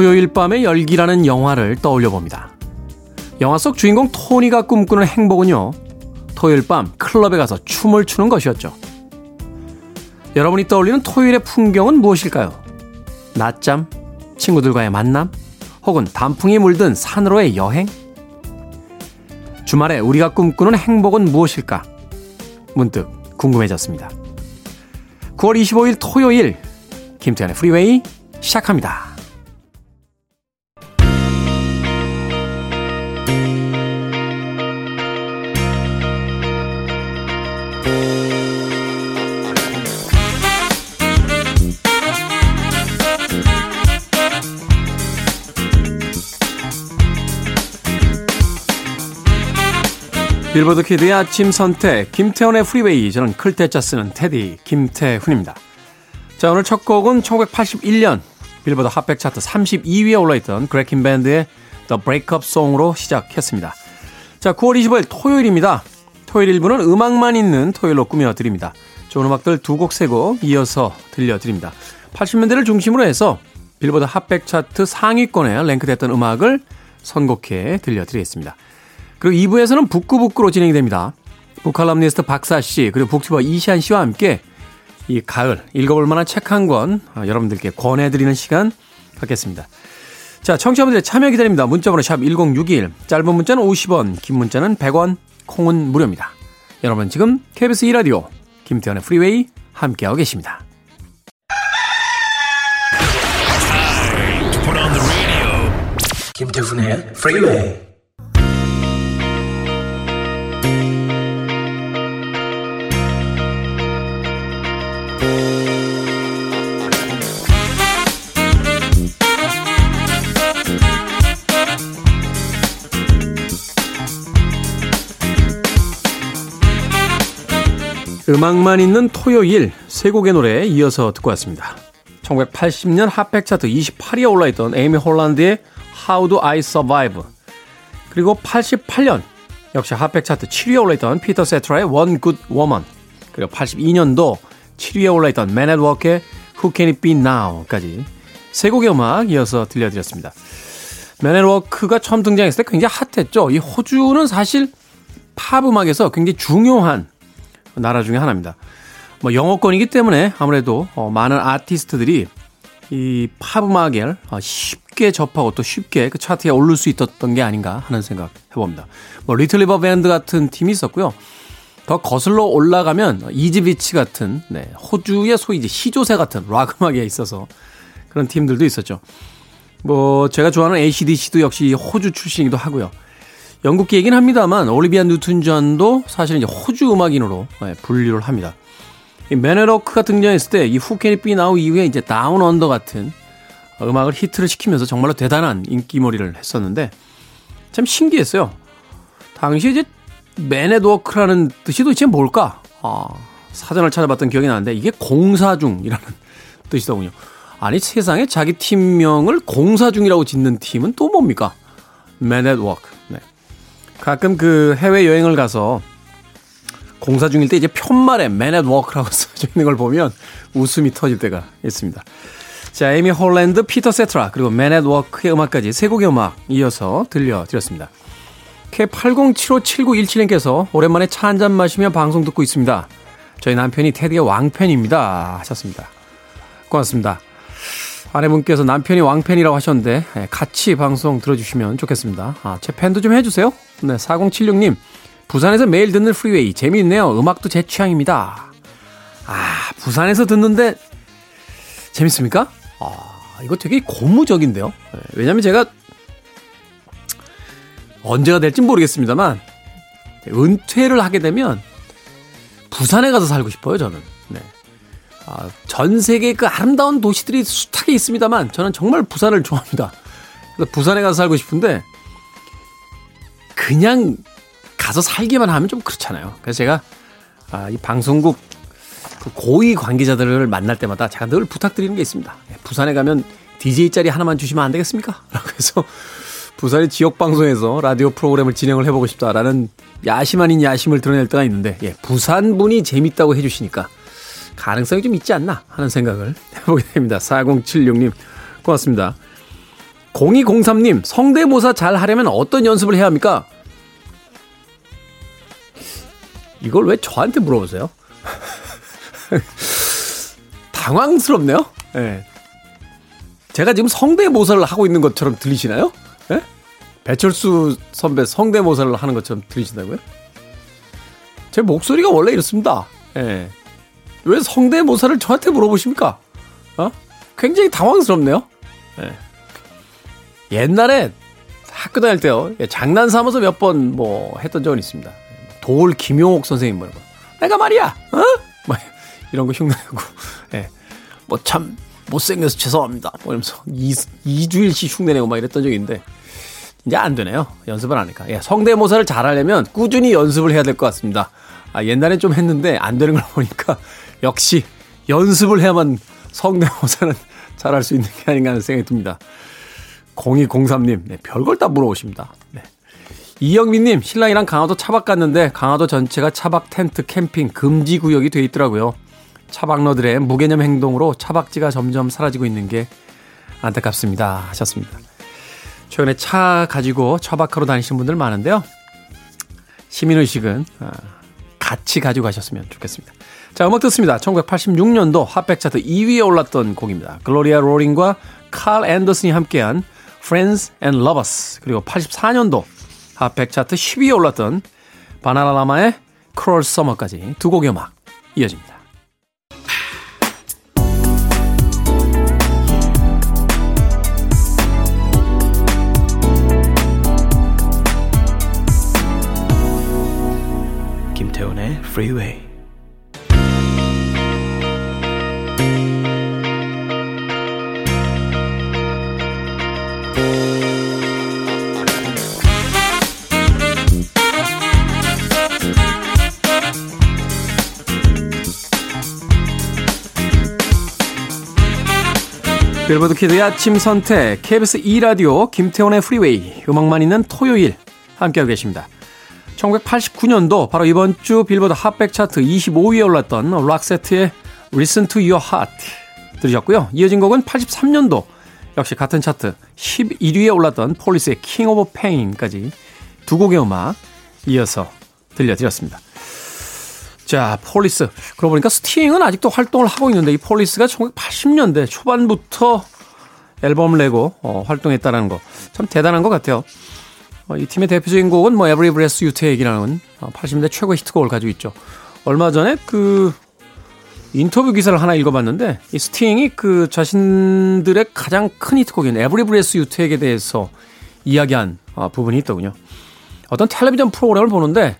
토요일 밤의 열기라는 영화를 떠올려봅니다. 영화 속 주인공 토니가 꿈꾸는 행복은요, 토요일 밤 클럽에 가서 춤을 추는 것이었죠. 여러분이 떠올리는 토요일의 풍경은 무엇일까요? 낮잠? 친구들과의 만남? 혹은 단풍이 물든 산으로의 여행? 주말에 우리가 꿈꾸는 행복은 무엇일까? 문득 궁금해졌습니다. 9월 25일 토요일, 김태현의 프리웨이 시작합니다. 빌보드 키드의 아침 선택, 김태훈의 프리웨이. 저는 클테짜 쓰는 테디 김태훈입니다. 자, 오늘 첫 곡은 1981년 빌보드 핫백 차트 32위에 올라있던 그레킨 밴드의 The Breakup Song으로 시작했습니다. 자, 9월 25일 토요일입니다. 토요일 1부는 음악만 있는 토요일로 꾸며드립니다. 좋은 음악들 두 곡 세 곡 이어서 들려드립니다. 80년대를 중심으로 해서 빌보드 핫백 차트 상위권에 랭크됐던 음악을 선곡해 들려드리겠습니다. 그리고 2부에서는 북구북구로 진행이 됩니다. 북칼럼니스트 박사씨, 그리고 북튜버 이시안씨와 함께 이 가을 읽어볼 만한 책 한 권 여러분들께 권해드리는 시간 갖겠습니다. 자, 청취자분들의 참여 기다립니다. 문자번호 샵 1061, 짧은 문자는 50원, 긴 문자는 100원, 콩은 무료입니다. 여러분 지금 KBS 2라디오 김태현의 프리웨이 함께하고 계십니다. 김태훈의 프리웨이. 음악만 있는 토요일, 세 곡의 노래에 이어서 듣고 왔습니다. 1980년 핫백 차트 28위에 올라있던 에이미 홀란드의 How Do I Survive, 그리고 88년 역시 핫백 차트 7위에 올라있던 피터 세트라의 One Good Woman, 그리고 82년도 7위에 올라있던 Man at Work의 Who Can It Be Now까지 세 곡의 음악 이어서 들려드렸습니다. Man at Work가 처음 등장했을 때 굉장히 핫했죠. 이 호주는 사실 팝 음악에서 굉장히 중요한 나라 중에 하나입니다. 뭐 영어권이기 때문에 아무래도 많은 아티스트들이 이 팝 음악을 쉽게 접하고 또 쉽게 그 차트에 오를 수 있었던 게 아닌가 하는 생각 해봅니다. 뭐 리틀 리버 밴드 같은 팀이 있었고요. 더 거슬러 올라가면 이지비치 같은, 네, 호주의 소위 이제 시조새 같은 락 음악에 있어서 그런 팀들도 있었죠. 뭐 제가 좋아하는 ACDC도 역시 호주 출신이기도 하고요. 영국 얘기는 합니다만 올리비아 뉴튼 존도 사실 이제 호주 음악인으로 분류를 합니다. 맨앤워크가 등장했을 때 이 Who Can It Be Now 이후에 이제 다운 언더 같은 음악을 히트를 시키면서 정말로 대단한 인기몰이를 했었는데 참 신기했어요. 당시 이제 맨앤워크라는 뜻이 도대체 뭘까? 사전을 찾아봤던 기억이 나는데 이게 공사 중이라는 뜻이더군요. 아니, 세상에 자기 팀명을 공사 중이라고 짓는 팀은 또 뭡니까? 맨앤워크. 네. 가끔 그 해외여행을 가서 공사 중일 때 이제 편말에 Man at Work라고 써져 있는 걸 보면 웃음이 터질 때가 있습니다. 자, 에이미 홀랜드, 피터 세트라, 그리고 Man at Work의 음악까지 세 곡의 음악 이어서 들려드렸습니다. K80757917님께서 오랜만에 차 한잔 마시며 방송 듣고 있습니다. 저희 남편이 테디의 왕팬입니다 하셨습니다. 고맙습니다. 아내분께서 남편이 왕팬이라고 하셨는데 같이 방송 들어주시면 좋겠습니다. 제 팬도 좀 해주세요. 네, 4076님, 부산에서 매일 듣는 프리웨이 재미있네요. 음악도 제 취향입니다. 부산에서 듣는데 재밌습니까? 이거 되게 고무적인데요. 네, 왜냐하면 제가 언제가 될진 모르겠습니다만 은퇴를 하게 되면 부산에 가서 살고 싶어요, 저는. 네. 전 세계의 그 아름다운 도시들이 숱하게 있습니다만 저는 정말 부산을 좋아합니다. 그래서 부산에 가서 살고 싶은데 그냥 가서 살기만 하면 좀 그렇잖아요. 그래서 제가 이 방송국 고위 관계자들을 만날 때마다 제가 늘 부탁드리는 게 있습니다. 부산에 가면 DJ 자리 하나만 주시면 안 되겠습니까? 라고 해서 부산의 지역 방송에서 라디오 프로그램을 진행을 해보고 싶다라는 야심 아닌 야심을 드러낼 때가 있는데, 부산 분이 재밌다고 해주시니까 가능성이 좀 있지 않나 하는 생각을 해보게 됩니다. 4076님 고맙습니다. 0203님, 성대모사 잘 하려면 어떤 연습을 해야 합니까? 이걸 왜 저한테 물어보세요? 당황스럽네요. 네. 제가 지금 성대모사를 하고 있는 것처럼 들리시나요? 네? 배철수 선배 성대모사를 하는 것처럼 들리신다고요? 제 목소리가 원래 이렇습니다. 네. 왜 성대모사를 저한테 물어보십니까? 어? 굉장히 당황스럽네요. 네. 옛날에 학교 다닐 때요, 장난삼아서 몇 번 뭐 했던 적은 있습니다. 도올 김용옥 선생님 뭐라고, 내가 말이야, 어? 막 이런 거 흉내내고, 예, 뭐 참 못생겨서 죄송합니다, 뭐 이러면서 이주일씩 흉내내고 막 이랬던 적이 있는데 이제 안 되네요. 연습을 안 하니까. 예, 성대모사를 잘하려면 꾸준히 연습을 해야 될 것 같습니다. 아, 옛날엔 좀 했는데 안 되는 걸 보니까 역시 연습을 해야만 성대모사는 잘할 수 있는 게 아닌가 하는 생각이 듭니다. 0203님, 네, 별걸 다 물어보십니다. 네. 이영민님, 신랑이랑 강화도 차박 갔는데 강화도 전체가 차박 텐트 캠핑 금지 구역이 돼 있더라고요. 차박러들의 무개념 행동으로 차박지가 점점 사라지고 있는 게 안타깝습니다, 하셨습니다. 최근에 차 가지고 차박하러 다니시는 분들 많은데요, 시민의식은 같이 가지고 가셨으면 좋겠습니다. 자, 음악 듣습니다. 1986년도 핫백 차트 2위에 올랐던 곡입니다. 글로리아 로링과 칼 앤더슨이 함께한 Friends and Lovers, 그리고 84년도 핫백 차트 10위에 올랐던 바나나라마의 Cruel Summer까지 두 곡의 음악 이어집니다. 김태훈의 Freeway. 빌보드 키드의 아침 선택, KBS 2라디오 김태원의 프리웨이, 음악만 있는 토요일 함께하고 계십니다. 1989년도 바로 이번 주 빌보드 핫백 차트 25위에 올랐던 락세트의 Listen to Your Heart 들으셨고요. 이어진 곡은 83년도 역시 같은 차트 11위에 올랐던 폴리스의 King of Pain까지 두 곡의 음악 이어서 들려드렸습니다. 자, 폴리스. 그러고 보니까 스팅은 아직도 활동을 하고 있는데, 이 폴리스가 1980년대 초반부터 앨범을 내고 활동했다는 거 참 대단한 것 같아요. 이 팀의 대표적인 곡은 뭐 Every Breath You Take이라는 80년대 최고의 히트곡을 가지고 있죠. 얼마 전에 그 인터뷰 기사를 하나 읽어봤는데, 이 스팅이 그 자신들의 가장 큰 히트곡인 Every Breath You Take에 대해서 이야기한 부분이 있더군요. 어떤 텔레비전 프로그램을 보는데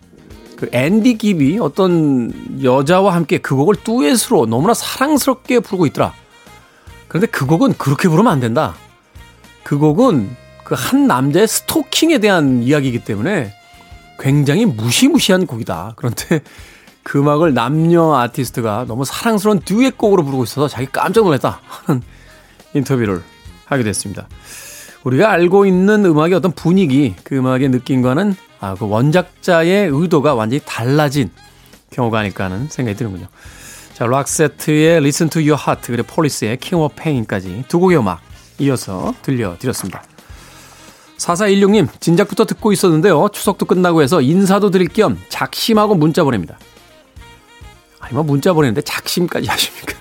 그 앤디 깁이 어떤 여자와 함께 그 곡을 듀엣으로 너무나 사랑스럽게 부르고 있더라. 그런데 그 곡은 그렇게 부르면 안 된다. 그 곡은 그 한 남자의 스토킹에 대한 이야기이기 때문에 굉장히 무시무시한 곡이다. 그런데 그 음악을 남녀 아티스트가 너무 사랑스러운 듀엣 곡으로 부르고 있어서 자기 깜짝 놀랐다 하는 인터뷰를 하게 됐습니다. 우리가 알고 있는 음악의 어떤 분위기, 그 음악의 느낌과는 그 원작자의 의도가 완전히 달라진 경우가 아닐까 하는 생각이 드는군요. 자, 락세트의 Listen to Your Heart, 그리고 폴리스의 King of Pain까지 두 곡의 음악 이어서 들려드렸습니다. 4416님, 진작부터 듣고 있었는데요, 추석도 끝나고 해서 인사도 드릴 겸 작심하고 문자 보냅니다. 아니, 뭐 문자 보내는데 작심까지 하십니까?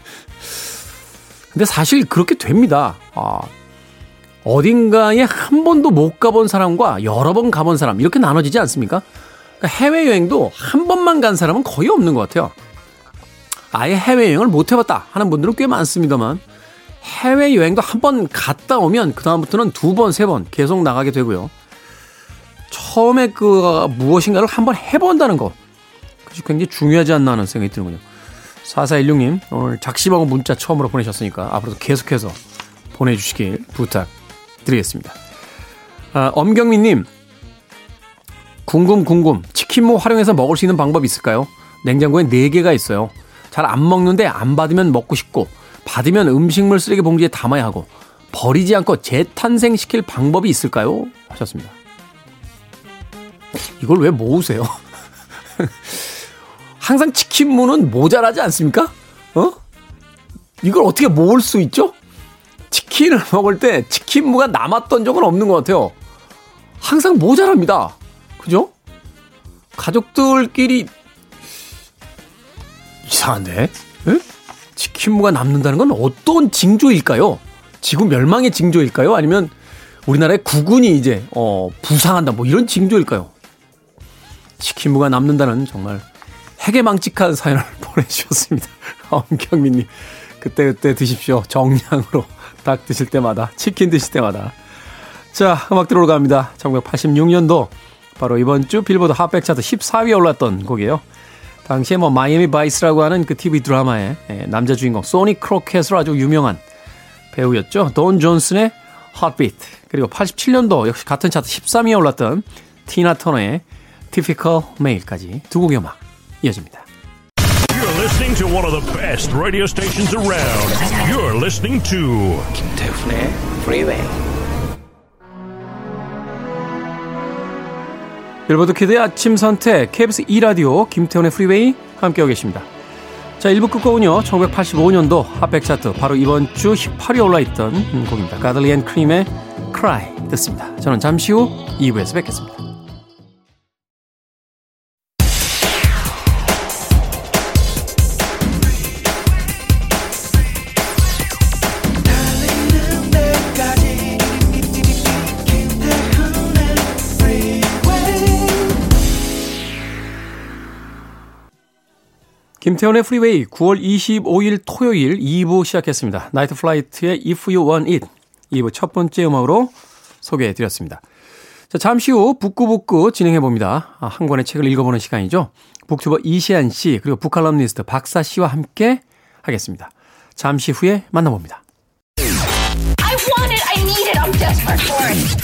근데 사실 그렇게 됩니다. 어딘가에 한 번도 못 가본 사람과 여러 번 가본 사람, 이렇게 나눠지지 않습니까? 그러니까 해외여행도 한 번만 간 사람은 거의 없는 것 같아요. 아예 해외여행을 못 해봤다 하는 분들은 꽤 많습니다만, 해외여행도 한 번 갔다 오면 그 다음부터는 두 번, 세 번 계속 나가게 되고요. 처음에 그 무엇인가를 한 번 해본다는 거, 그것이 굉장히 중요하지 않나 하는 생각이 드는군요. 4416님, 오늘 작심하고 문자 처음으로 보내셨으니까 앞으로도 계속해서 보내주시길 부탁드립니다. 드리겠습니다. 엄경민님, 궁금. 치킨무 활용해서 먹을 수 있는 방법 있을까요? 냉장고에 4개가 있어요. 잘 안 먹는데 안 받으면 먹고 싶고, 받으면 음식물 쓰레기 봉지에 담아야 하고, 버리지 않고 재탄생시킬 방법이 있을까요? 하셨습니다. 이걸 왜 모으세요? 항상 치킨무는 모자라지 않습니까? 이걸 어떻게 모을 수 있죠? 치킨을 먹을 때 치킨무가 남았던 적은 없는 것 같아요. 항상 모자랍니다. 그죠? 가족들끼리 이상한데? 에? 치킨무가 남는다는 건 어떤 징조일까요? 지구 멸망의 징조일까요? 아니면 우리나라의 국군이 이제 부상한다 뭐 이런 징조일까요? 치킨무가 남는다는 정말 해괴망측한 사연을 보내주셨습니다. 엄경민님, 그때그때 드십시오. 정량으로 닭 드실 때마다, 치킨 드실 때마다. 자, 음악 들어오러 갑니다. 1986년도 바로 이번 주 빌보드 핫백 차트 14위에 올랐던 곡이에요. 당시에 뭐 마이애미 바이스라고 하는 그 TV 드라마의 남자 주인공 소니 크로켓으로 아주 유명한 배우였죠. 돈 존슨의 핫비트, 그리고 87년도 역시 같은 차트 13위에 올랐던 티나 터너의 Typical Mail까지 두 곡의 음악 이어집니다. You're listening to one of the best radio stations around. You're listening to 김태훈의 Freeway. 빌보드 키드의 아침 선택, KBS 2라디오, 김태훈의 프리웨이 함께하고 계십니다. 자, 1부 끝곡은요, 1985년도 핫백 차트, 바로 이번 주 18위에 올라있던 곡입니다. 가들리 앤 크림의 Cry 듣습니다. 저는 잠시 후 2부에서 뵙겠습니다. 김태원의 프리웨이 9월 25일 토요일 2부 시작했습니다. 나이트 플라이트의 If You Want It 2부 첫 번째 음악으로 소개해드렸습니다. 자, 잠시 후 북구북구 진행해봅니다. 한 권의 책을 읽어보는 시간이죠. 북튜버 이시안 씨 그리고 북칼럼니스트 박사 씨와 함께 하겠습니다. 잠시 후에 만나봅니다. I want it, I need it, I'm desperate for it.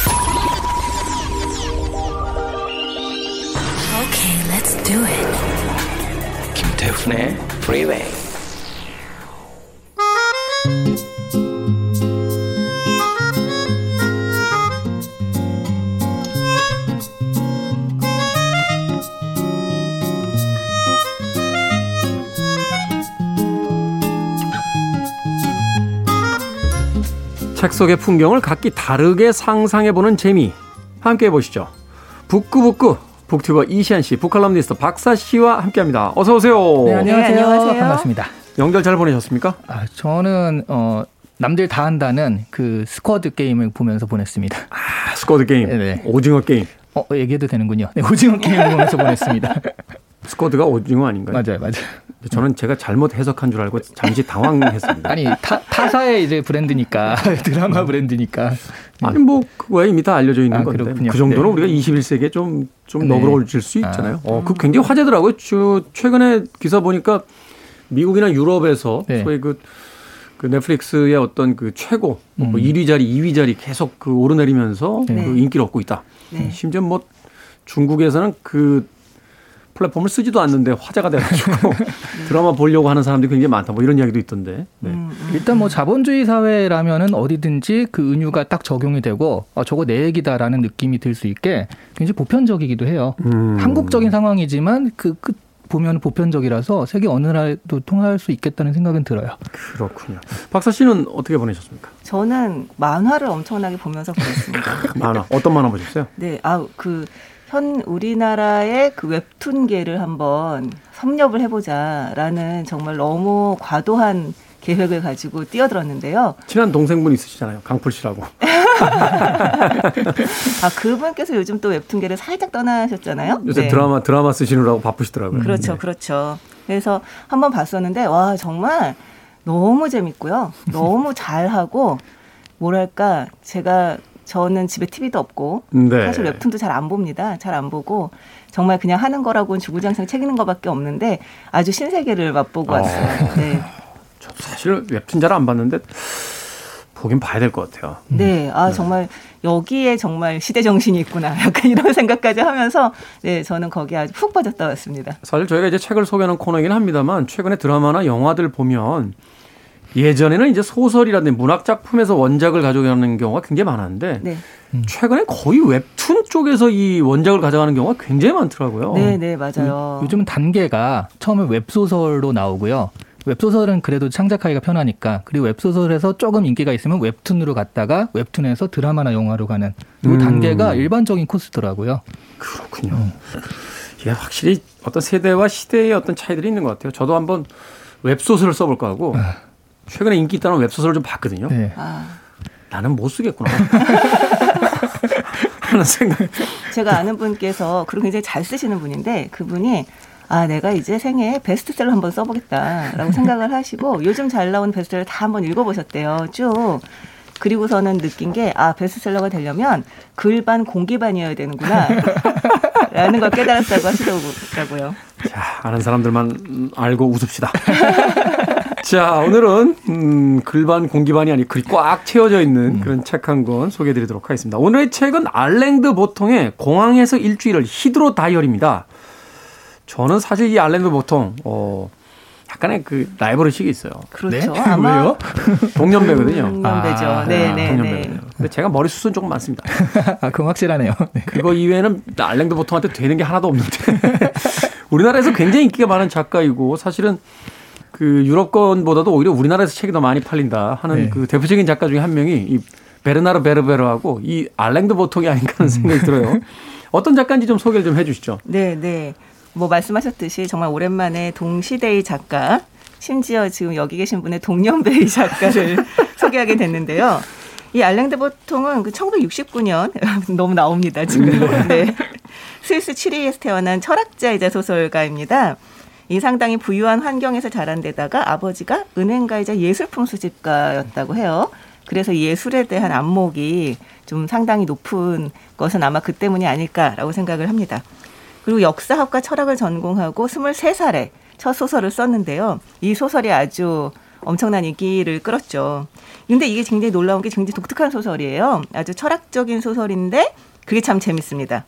Okay, let's do it. 김태훈의 프리웨이. 책 속의 풍경을 각기 다르게 상상해보는 재미 함께 해보시죠. 북구북구 북튜버 이시안 씨, 북칼럼니스트 박사 씨와 함께합니다. 어서 오세요. 네, 안녕하세요. 네, 안녕하세요. 반갑습니다. 연결 잘 보내셨습니까? 아, 저는 남들 다 한다는 그 스쿼드 게임을 보면서 보냈습니다. 아, 스쿼드 게임. 네네. 오징어 게임. 얘기해도 되는군요. 네, 오징어 게임을 보면서 보냈습니다. 스쿼드가 오징어 아닌가요? 맞아요, 맞아요. 저는 제가 잘못 해석한 줄 알고 잠시 당황했습니다. 아니, 타사의 이제 브랜드니까, 드라마 브랜드니까. 아니, 뭐, 그거야 이미 다 알려져 있는 건데. 그렇군요. 그 정도는 네. 우리가 21세기에 좀 너그러워질 수 있잖아요. 그거 굉장히 화제더라고요. 최근에 기사 보니까 미국이나 유럽에서 네. 소위 그 넷플릭스의 어떤 그 최고, 뭐 1위 자리, 2위 자리 계속 그 오르내리면서 네. 그 인기를 얻고 있다. 네. 심지어 뭐 중국에서는 그 플랫폼을 쓰지도 않는데 화제가 돼가지고 드라마 보려고 하는 사람들이 굉장히 많다. 뭐 이런 이야기도 있던데. 네. 일단 뭐 자본주의 사회라면은 어디든지 그 은유가 딱 적용이 되고 저거 내 얘기다라는 느낌이 들 수 있게 굉장히 보편적이기도 해요. 한국적인 상황이지만 그 보면 보편적이라서 세계 어느 나라도 통할 수 있겠다는 생각은 들어요. 그렇군요. 박사 씨는 어떻게 보내셨습니까? 저는 만화를 엄청나게 보면서 보냈습니다. 만화. 어떤 만화 보셨어요? 네. 우리나라의 그 웹툰계를 한번 섭렵을 해보자라는 정말 너무 과도한 계획을 가지고 뛰어들었는데요. 친한 동생분 있으시잖아요. 강풀 씨라고. 그분께서 요즘 또 웹툰계를 살짝 떠나셨잖아요. 요새 네. 드라마 쓰시느라고 바쁘시더라고요. 그렇죠. 네. 그렇죠. 그래서 한번 봤었는데 와 정말 너무 재밌고요. 너무 잘하고 뭐랄까 저는 집에 TV도 없고 네. 사실 웹툰도 잘 안 봅니다. 잘 안 보고 정말 그냥 하는 거라고는 주구장창 챙기는 것밖에 없는데 아주 신세계를 맛보고 왔어요. 네. 저 사실 웹툰 잘 안 봤는데 보긴 봐야 될 것 같아요. 네, 정말 여기에 정말 시대 정신이 있구나. 약간 이런 생각까지 하면서 네, 저는 거기에 아주 푹 빠졌다 왔습니다. 사실 저희가 이제 책을 소개하는 코너이긴 합니다만 최근에 드라마나 영화들 보면 예전에는 이제 소설이라든지 문학작품에서 원작을 가져가는 경우가 굉장히 많았는데 네. 최근에 거의 웹툰 쪽에서 이 원작을 가져가는 경우가 굉장히 많더라고요. 네, 네, 맞아요. 요즘은 단계가 처음에 웹소설로 나오고요. 웹소설은 그래도 창작하기가 편하니까, 그리고 웹소설에서 조금 인기가 있으면 웹툰으로 갔다가 웹툰에서 드라마나 영화로 가는 이 단계가 일반적인 코스더라고요. 그렇군요. 이게 확실히 어떤 세대와 시대의 어떤 차이들이 있는 것 같아요. 저도 한번 웹소설을 써볼까 하고 최근에 인기 있다는 웹소설을 좀 봤거든요. 네. 아. 나는 못 쓰겠구나 하는 생각. 제가 아는 분께서, 그리고 굉장히 잘 쓰시는 분인데, 그분이 아, 내가 이제 생애에 베스트셀러 한번 써보겠다라고 생각을 하시고 요즘 잘 나온 베스트셀러 다 한번 읽어보셨대요. 쭉. 그리고서는 느낀 게, 아, 베스트셀러가 되려면 글반 공기반이어야 되는구나 라는 걸 깨달았다고 하시더라고요. 자, 아는 사람들만 알고 웃읍시다. 자, 오늘은 글반 공기반이 아니 글이 꽉 채워져 있는 그런 책 한 권 소개해드리도록 하겠습니다. 오늘의 책은 알랭 드 보통의 공항에서 일주일을, 히드로 다이어리입니다. 저는 사실 이 알랭 드 보통 약간의 그 라이벌의식이 있어요. 그렇죠. 네? 아마 왜요? 동년배거든요. 동년배죠. 아, 네네. 동년배거든요. 근데 제가 머리 수순 조금 많습니다. 아, 그건 확실하네요. 네. 그거 이외에는 알랭 드 보통한테 되는 게 하나도 없는데 우리나라에서 굉장히 인기가 많은 작가이고, 사실은 그 유럽권보다도 오히려 우리나라에서 책이 더 많이 팔린다 하는, 네, 그 대표적인 작가 중에 한 명이 이 베르나르 베르베르하고 이 알랭 드 보통이 아닌가 하는 생각이 들어요. 어떤 작가인지 좀 소개를 좀 해주시죠. 네, 네. 뭐 말씀하셨듯이 정말 오랜만에 동시대의 작가, 심지어 지금 여기 계신 분의 동년배의 작가를 소개하게 됐는데요. 이 알랭 드 보통은 1969년 너무 나옵니다 지금. 네. 스위스 취리히에서 태어난 철학자이자 소설가입니다. 이 상당히 부유한 환경에서 자란 데다가 아버지가 은행가이자 예술품 수집가였다고 해요. 그래서 예술에 대한 안목이 좀 상당히 높은 것은 아마 그 때문이 아닐까라고 생각을 합니다. 그리고 역사학과 철학을 전공하고 23살에 첫 소설을 썼는데요. 이 소설이 아주 엄청난 인기를 끌었죠. 그런데 이게 굉장히 놀라운 게, 굉장히 독특한 소설이에요. 아주 철학적인 소설인데 그게 참 재밌습니다.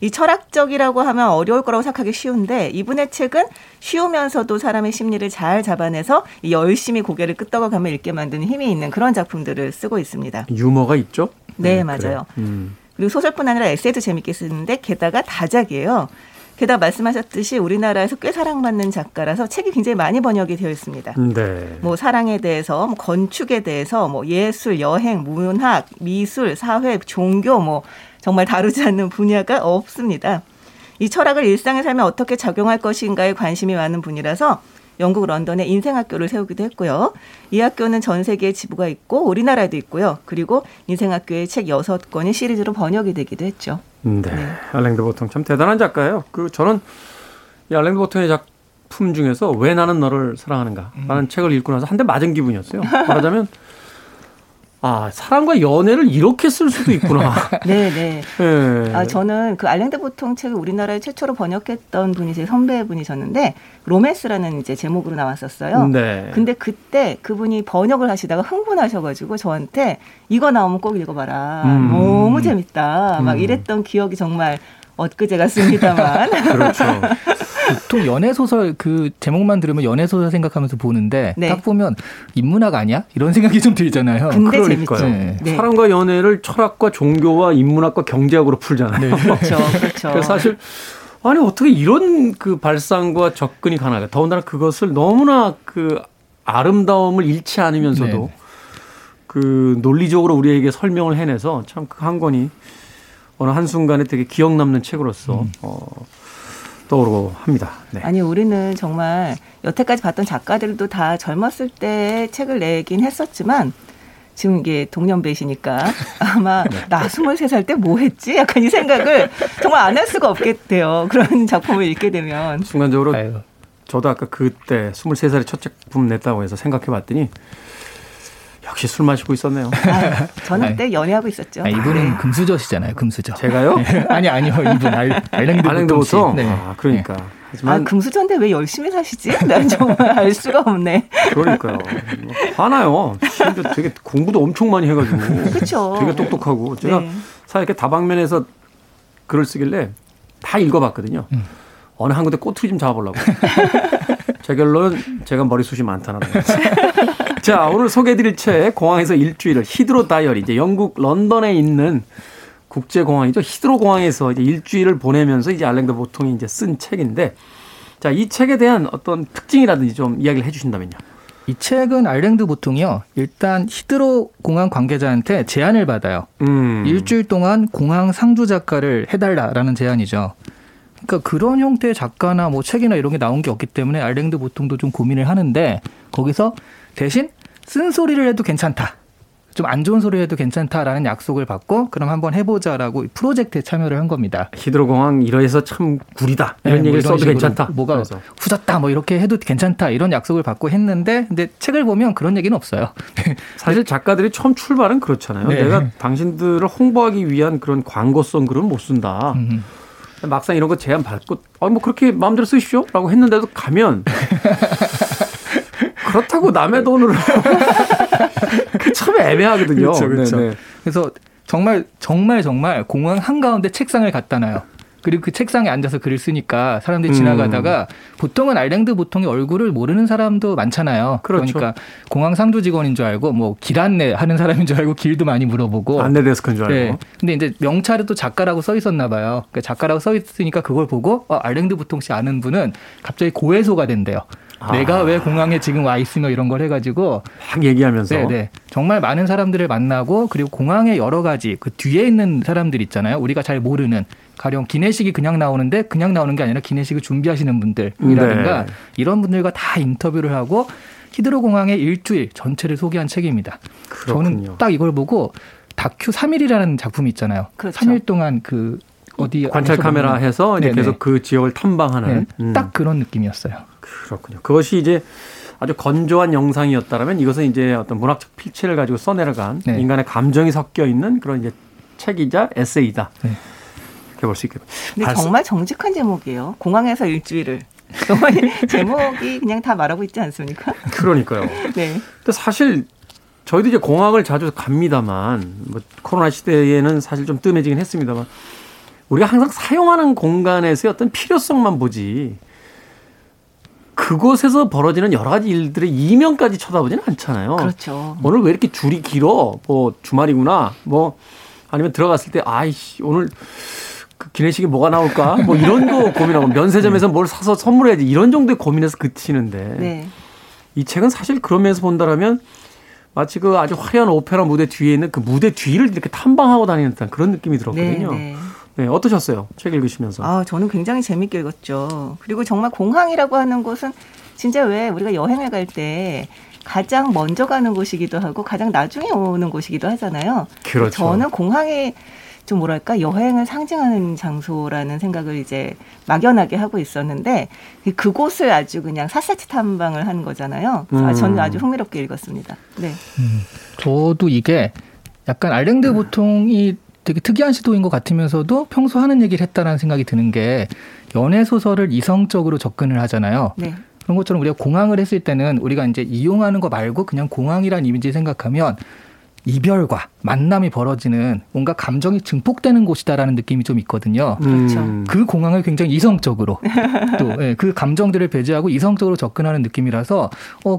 이 철학적이라고 하면 어려울 거라고 생각하기 쉬운데, 이분의 책은 쉬우면서도 사람의 심리를 잘 잡아내서 열심히 고개를 끄덕여가며 읽게 만드는 힘이 있는 그런 작품들을 쓰고 있습니다. 유머가 있죠? 네, 맞아요. 그리고 소설뿐 아니라 에세이도 재밌게 쓰는데, 게다가 다작이에요. 게다가 말씀하셨듯이 우리나라에서 꽤 사랑받는 작가라서 책이 굉장히 많이 번역이 되어 있습니다. 네. 뭐 사랑에 대해서, 뭐 건축에 대해서, 뭐 예술, 여행, 문학, 미술, 사회, 종교, 뭐 정말 다루지 않는 분야가 없습니다. 이 철학을 일상의 삶에 어떻게 적용할 것인가에 관심이 많은 분이라서 영국 런던에 인생학교를 세우기도 했고요. 이 학교는 전 세계에 지부가 있고 우리나라에도 있고요. 그리고 인생학교의 책 6권이 시리즈로 번역이 되기도 했죠. 네. 네. 알랭 드 보통 참 대단한 작가예요. 그 저는 이 알랭 드 보통의 작품 중에서 왜 나는 너를 사랑하는가 라는 책을 읽고 나서 한 대 맞은 기분이었어요. 말하자면 아, 사랑과 연애를 이렇게 쓸 수도 있구나. 네네. 네. 아, 저는 그 알랭 드 보통 책을 우리나라에 최초로 번역했던 분이 제 선배분이셨는데, 로맨스라는 이제 제목으로 나왔었어요. 네. 근데 그때 그분이 번역을 하시다가 흥분하셔가지고 저한테 이거 나오면 꼭 읽어봐라. 너무 재밌다. 막 이랬던 기억이 정말 엊그제 같습니다만. 그렇죠. 보통 연애소설 그 제목만 들으면 연애소설 생각하면서 보는데, 네, 딱 보면 인문학 아니야? 이런 생각이 좀 들잖아요. 근데 그러니까요. 네. 네. 사랑과 연애를 철학과 종교와 인문학과 경제학으로 풀잖아요. 네. 그렇죠. 그렇죠. 사실 아니 어떻게 이런 그 발상과 접근이 가능할까. 더군다나 그것을 너무나 그 아름다움을 잃지 않으면서도, 네, 그 논리적으로 우리에게 설명을 해내서 참 그 한 권이 어느 한순간에 되게 기억 남는 책으로서 떠오르고 합니다. 네. 아니 우리는 정말 여태까지 봤던 작가들도 다 젊었을 때 책을 내긴 했었지만, 지금 이게 동년배이시니까 아마 네, 나 23살 때 뭐 했지? 약간 이 생각을 정말 안 할 수가 없겠대요. 그런 작품을 읽게 되면. 순간적으로 아이고. 저도 아까 그때 23살에 첫 작품 냈다고 해서 생각해봤더니 역시 술 마시고 있었네요. 아, 저는 그때 연애하고 있었죠. 아, 이분은 금수저시잖아요. 금수저. 제가요? 아니요. 이분 알랭 드 보통. 네. 아, 그러니까. 네. 하지만 아, 금수저인데 왜 열심히 사시지? 난 정말 알 수가 없네. 그러니까요. 화나요. 심지어 되게 공부도 엄청 많이 해가지고. 그렇죠. 되게 똑똑하고. 제가 네, 사실 이렇게 다방면에서 글을 쓰길래 다 읽어봤거든요. 어느 한 군데 꼬투리 좀 잡아보려고. 제 결론은 제가 머리숱이 많다는 거예요. 자, 오늘 소개해드릴 책, 공항에서 일주일을, 히드로 다이어리. 이제 영국 런던에 있는 국제공항이죠. 히드로 공항에서 이제 일주일을 보내면서 이제 알랭 드 보통이 이제 쓴 책인데, 자, 이 책에 대한 어떤 특징이라든지 좀 이야기를 해주신다면요. 이 책은 알랭 드 보통이요, 일단 히드로 공항 관계자한테 제안을 받아요. 일주일 동안 공항 상주 작가를 해달라라는 제안이죠. 그러니까 그런 형태의 작가나 뭐 책이나 이런 게 나온 게 없기 때문에 알랭 드 보통도 좀 고민을 하는데, 거기서 대신 쓴소리를 해도 괜찮다, 좀 안 좋은 소리 해도 괜찮다라는 약속을 받고 그럼 한번 해보자라고 프로젝트에 참여를 한 겁니다. 히드로 공항 이러해서 참 구리다, 이런 얘기를 이런 써도 괜찮다, 뭐가 그래서 후졌다 뭐 이렇게 해도 괜찮다, 이런 약속을 받고 했는데, 근데 책을 보면 그런 얘기는 없어요. 사실 작가들이 처음 출발은 그렇잖아요. 네. 내가 당신들을 홍보하기 위한 그런 광고성 글은 못 쓴다. 막상 이런 거 제안 받고 뭐 그렇게 마음대로 쓰십시오 라고 했는데도 가면 그렇다고 남의 돈으로 참 애매하거든요. 그렇죠, 그렇죠. 네네. 그래서 정말 공항 한가운데 책상을 갖다 놔요. 그리고 그 책상에 앉아서 글을 쓰니까 사람들이 지나가다가, 보통은 알랭 드 보통의 얼굴을 모르는 사람도 많잖아요. 그렇죠. 그러니까 공항 상주 직원인 줄 알고 뭐 길 안내 하는 사람인 줄 알고 길도 많이 물어보고, 안내 데스크인 줄 알고. 네. 근데 이제 명찰에 또 작가라고 써 있었나 봐요. 그러니까 작가라고 써 있으니까 그걸 보고 알랭 드 보통 씨 아는 분은 갑자기 고해소가 된대요. 내가 왜 공항에 지금 와 있으며 이런 걸 해가지고 막 얘기하면서. 네네. 정말 많은 사람들을 만나고, 그리고 공항에 여러 가지 그 뒤에 있는 사람들 있잖아요. 우리가 잘 모르는, 가령 기내식이 그냥 나오는데 그냥 나오는 게 아니라 기내식을 준비하시는 분들이라든가, 네, 이런 분들과 다 인터뷰를 하고 히드로 공항의 일주일 전체를 소개한 책입니다. 그렇군요. 저는 딱 이걸 보고 다큐 3일이라는 작품이 있잖아요. 그렇죠. 3일 동안 그 어디 관찰 카메라 해서 이제 계속 그 지역을 탐방하는, 네, 딱 그런 느낌이었어요. 그렇군요. 그것이 이제 아주 건조한 영상이었다라면, 이것은 이제 어떤 문학적 필체를 가지고 써내려간, 네, 인간의 감정이 섞여 있는 그런 이제 책이자 에세이다. 네. 이렇게 볼 수 있겠군요. 근데 정말 정직한 제목이에요. 공항에서 일주일을. 정말 제목이 그냥 다 말하고 있지 않습니까? 그러니까요. 네. 근데 사실 저희도 이제 공항을 자주 갑니다만, 뭐 코로나 시대에는 사실 좀 뜸해지긴 했습니다만, 우리가 항상 사용하는 공간에서의 어떤 필요성만 보지, 그곳에서 벌어지는 여러 가지 일들의 이면까지 쳐다보지는 않잖아요. 그렇죠. 오늘 왜 이렇게 줄이 길어? 뭐 주말이구나. 뭐 아니면 들어갔을 때 아이씨 오늘 그 기내식에 뭐가 나올까? 뭐 이런 거 고민하고 면세점에서 뭘 사서 선물해야지, 이런 정도의 고민에서 그치는데, 네, 이 책은 사실 그런 면에서 본다라면 마치 그 아주 화려한 오페라 무대 뒤에 있는 그 무대 뒤를 이렇게 탐방하고 다니는 듯한 그런 느낌이 들었거든요. 네, 네. 네, 어떠셨어요? 책 읽으시면서. 아, 저는 굉장히 재밌게 읽었죠. 그리고 정말 공항이라고 하는 곳은 진짜 왜 우리가 여행을 갈 때 가장 먼저 가는 곳이기도 하고 가장 나중에 오는 곳이기도 하잖아요. 그렇죠. 저는 공항이 좀 뭐랄까 여행을 상징하는 장소라는 생각을 이제 막연하게 하고 있었는데, 그곳을 아주 그냥 샅샅이 탐방을 한 거잖아요. 저는 아주 흥미롭게 읽었습니다. 네. 저도 이게 약간 알랭 드 보통이 되게 특이한 시도인 것 같으면서도 평소 하는 얘기를 했다라는 생각이 드는 게, 연애 소설을 이성적으로 접근을 하잖아요. 네. 그런 것처럼 우리가 공항을 했을 때는 우리가 이제 이용하는 거 말고 그냥 공항이란 이미지 생각하면 이별과 만남이 벌어지는 뭔가 감정이 증폭되는 곳이다라는 느낌이 좀 있거든요. 그렇죠. 그 공항을 굉장히 이성적으로 또 그 감정들을 배제하고 이성적으로 접근하는 느낌이라서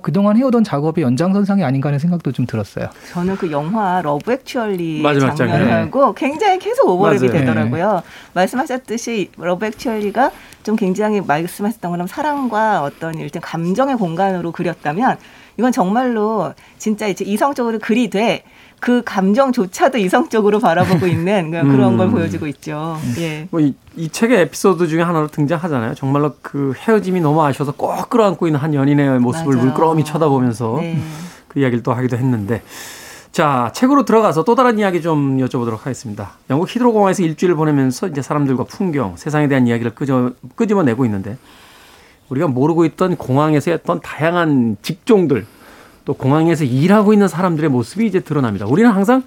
그동안 해오던 작업의 연장선상이 아닌가 하는 생각도 좀 들었어요. 저는 그 영화 러브 액츄얼리 장면하고 굉장히 계속 오버랩이 되더라고요. 말씀하셨듯이 러브 액츄얼리가 좀 굉장히 말씀하셨던 것처럼 사랑과 어떤 일단 감정의 공간으로 그렸다면, 이건 정말로 진짜 이제 이성적으로 글이 돼 그 감정조차도 이성적으로 바라보고 있는 그런 걸 보여주고 있죠. 예. 뭐 이 책의 에피소드 중에 하나로 등장하잖아요. 정말로 그 헤어짐이 너무 아쉬워서 꼭 끌어안고 있는 한 연인의 모습을 물끄러미 쳐다보면서, 네, 그 이야기를 또 하기도 했는데, 자, 책으로 들어가서 또 다른 이야기 좀 여쭤보도록 하겠습니다. 영국 히드로 공항에서 일주일을 보내면서 이제 사람들과 풍경, 세상에 대한 이야기를 끄집어내고 있는데, 우리가 모르고 있던 공항에서의 어떤 다양한 직종들, 또 공항에서 일하고 있는 사람들의 모습이 이제 드러납니다. 우리는 항상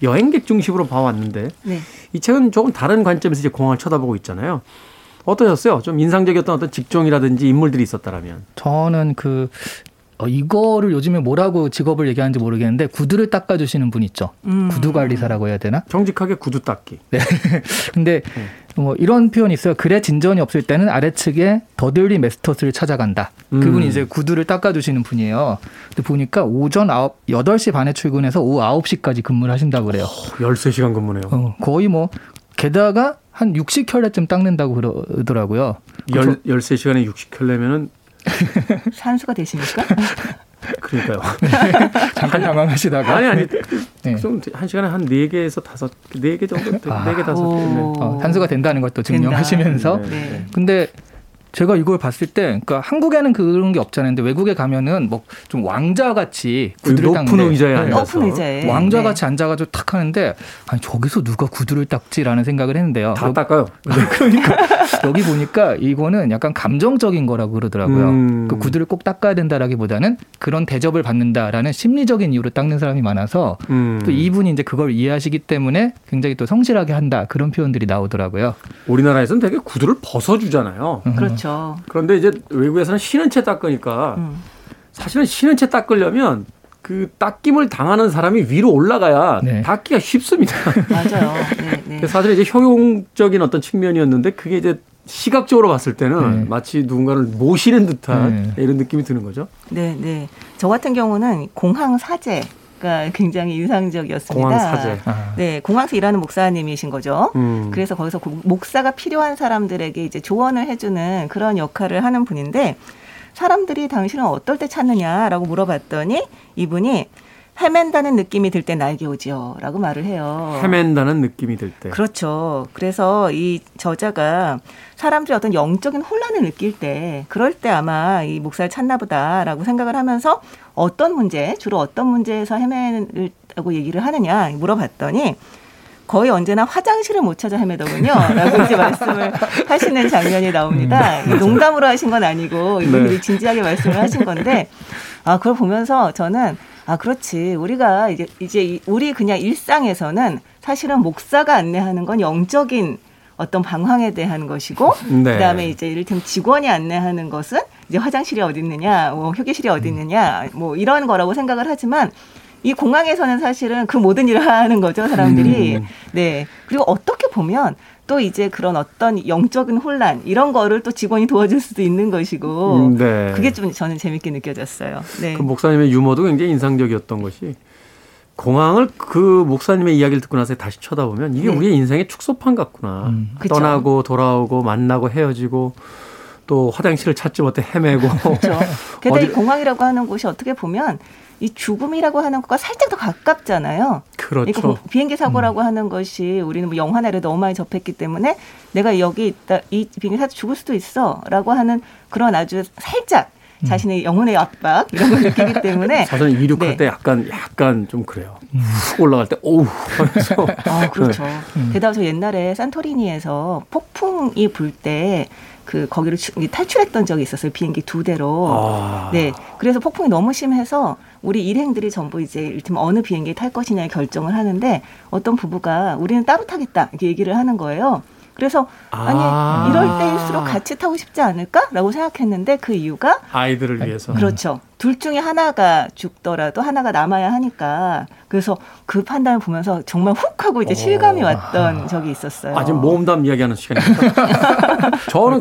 여행객 중심으로 봐왔는데, 네, 이 책은 조금 다른 관점에서 이제 공항을 쳐다보고 있잖아요. 어떠셨어요? 좀 인상적이었던 어떤 직종이라든지 인물들이 있었다라면. 저는 이거를 요즘에 뭐라고 직업을 얘기하는지 모르겠는데, 구두를 닦아주시는 분 있죠. 구두관리사라고 해야 되나? 정직하게 구두 닦기. 네. 근데 뭐 이런 표현이 있어요. 그래 진전이 없을 때는 아래측에 더들리 메스터스를 찾아간다. 그분이 이제 구두를 닦아주시는 분이에요. 근데 보니까 오전 8시 반에 출근해서 오후 9시까지 근무를 하신다고 그래요. 13시간 근무네요. 거의 뭐, 게다가 한 60켤레쯤 닦는다고 그러더라고요. 그렇죠. 13시간에 60켤레면은 산수가 되십니까? 그러니까요. 잠깐 당황하시다가. 아니. 네. 좀 한 시간에 한 4개에서 5, 4개 정도, 4개, 5개. 산수가 된다는 것도 증명하시면서. 네. 근데 제가 이걸 봤을 때, 그러니까 한국에는 그런 게 없잖아요. 근데 외국에 가면은 뭐 좀 왕자같이 구두를 닦는 높은 의자에 앉아서 왕자같이 앉아가지고 탁 하는데, 아니 저기서 누가 구두를 닦지라는 생각을 했는데요. 다 닦아요. 그러니까 여기 보니까 이거는 약간 감정적인 거라고 그러더라고요. 그 구두를 꼭 닦아야 된다라기보다는 그런 대접을 받는다라는 심리적인 이유로 닦는 사람이 많아서 또 이분이 이제 그걸 이해하시기 때문에 굉장히 또 성실하게 한다 그런 표현들이 나오더라고요. 우리나라에서는 되게 구두를 벗어주잖아요. 그렇죠. 그런데 이제 외국에서는 신은 채 닦으니까 사실은 신은 채 닦으려면 그 닦임을 당하는 사람이 위로 올라가야 네. 닦기가 쉽습니다. 맞아요. 네. 사실 이제 효용적인 어떤 측면이었는데 그게 이제 시각적으로 봤을 때는 네. 마치 누군가를 모시는 듯한 네. 이런 느낌이 드는 거죠. 네. 저 같은 경우는 공항 사제. 굉장히 인상적이었습니다. 공항 사제. 네, 공항에서 일하는 목사님이신 거죠. 그래서 거기서 목사가 필요한 사람들에게 이제 조언을 해주는 그런 역할을 하는 분인데 사람들이 당신은 어떨 때 찾느냐라고 물어봤더니 이분이 헤맨다는 느낌이 들 때 나에게 오지요라고 말을 해요. 헤맨다는 느낌이 들 때. 그렇죠. 그래서 이 저자가 사람들이 어떤 영적인 혼란을 느낄 때 그럴 때 아마 이 목사를 찾나 보다라고 생각을 하면서 어떤 문제, 주로 어떤 문제에서 헤매다고 얘기를 하느냐 물어봤더니 거의 언제나 화장실을 못 찾아 헤매더군요. 라고 이제 말씀을 하시는 장면이 나옵니다. 농담으로 하신 건 아니고 이분들이 네. 진지하게 말씀을 하신 건데 그걸 보면서 저는 그렇지. 우리가 이제 우리 그냥 일상에서는 사실은 목사가 안내하는 건 영적인 어떤 방황에 대한 것이고, 네. 그다음에 이제 이를테면 직원이 안내하는 것은 이제 화장실이 어디 있느냐, 뭐 휴게실이 어디 있느냐, 뭐 이런 거라고 생각을 하지만 이 공항에서는 사실은 그 모든 일을 하는 거죠, 사람들이. 네. 그리고 어떻게 보면 또 이제 그런 어떤 영적인 혼란 이런 거를 또 직원이 도와줄 수도 있는 것이고 네. 그게 좀 저는 재밌게 느껴졌어요. 네. 그 목사님의 유머도 굉장히 인상적이었던 것이 공항을 그 목사님의 이야기를 듣고 나서 다시 쳐다보면 이게 네. 우리의 인생의 축소판 같구나. 떠나고 돌아오고 만나고 헤어지고 또 화장실을 찾지 못해 헤매고. 그렇죠. 게다가 이 공항이라고 하는 곳이 어떻게 보면 이 죽음이라고 하는 것과 살짝 더 가깝잖아요. 그렇죠. 그러니까 비행기 사고라고 하는 것이 우리는 뭐 영화나 이런 데 너무 많이 접했기 때문에 내가 여기 있다, 이 비행기 사고 죽을 수도 있어 라고 하는 그런 아주 살짝 자신의 영혼의 압박 이런 걸 느끼기 때문에 사실 이륙할 네. 때 약간 좀 그래요. 훅 올라갈 때 오우 하면서 그렇죠. 네. 게다가 저 옛날에 산토리니에서 폭풍이 불 때 그 거기를 탈출했던 적이 있었어요. 비행기 2대로. 네. 그래서 폭풍이 너무 심해서 우리 일행들이 전부 이제 이를테면 어느 비행기 탈 것이냐의 결정을 하는데 어떤 부부가 우리는 따로 타겠다 이렇게 얘기를 하는 거예요. 그래서 아니 이럴 때일수록 같이 타고 싶지 않을까라고 생각했는데 그 이유가 아이들을 위해서. 그렇죠. 둘 중에 하나가 죽더라도 하나가 남아야 하니까 그래서 그 판단을 보면서 정말 훅 하고 이제 실감이 왔던 적이 있었어요. 아직 모험담 이야기하는 시간입니다. 저는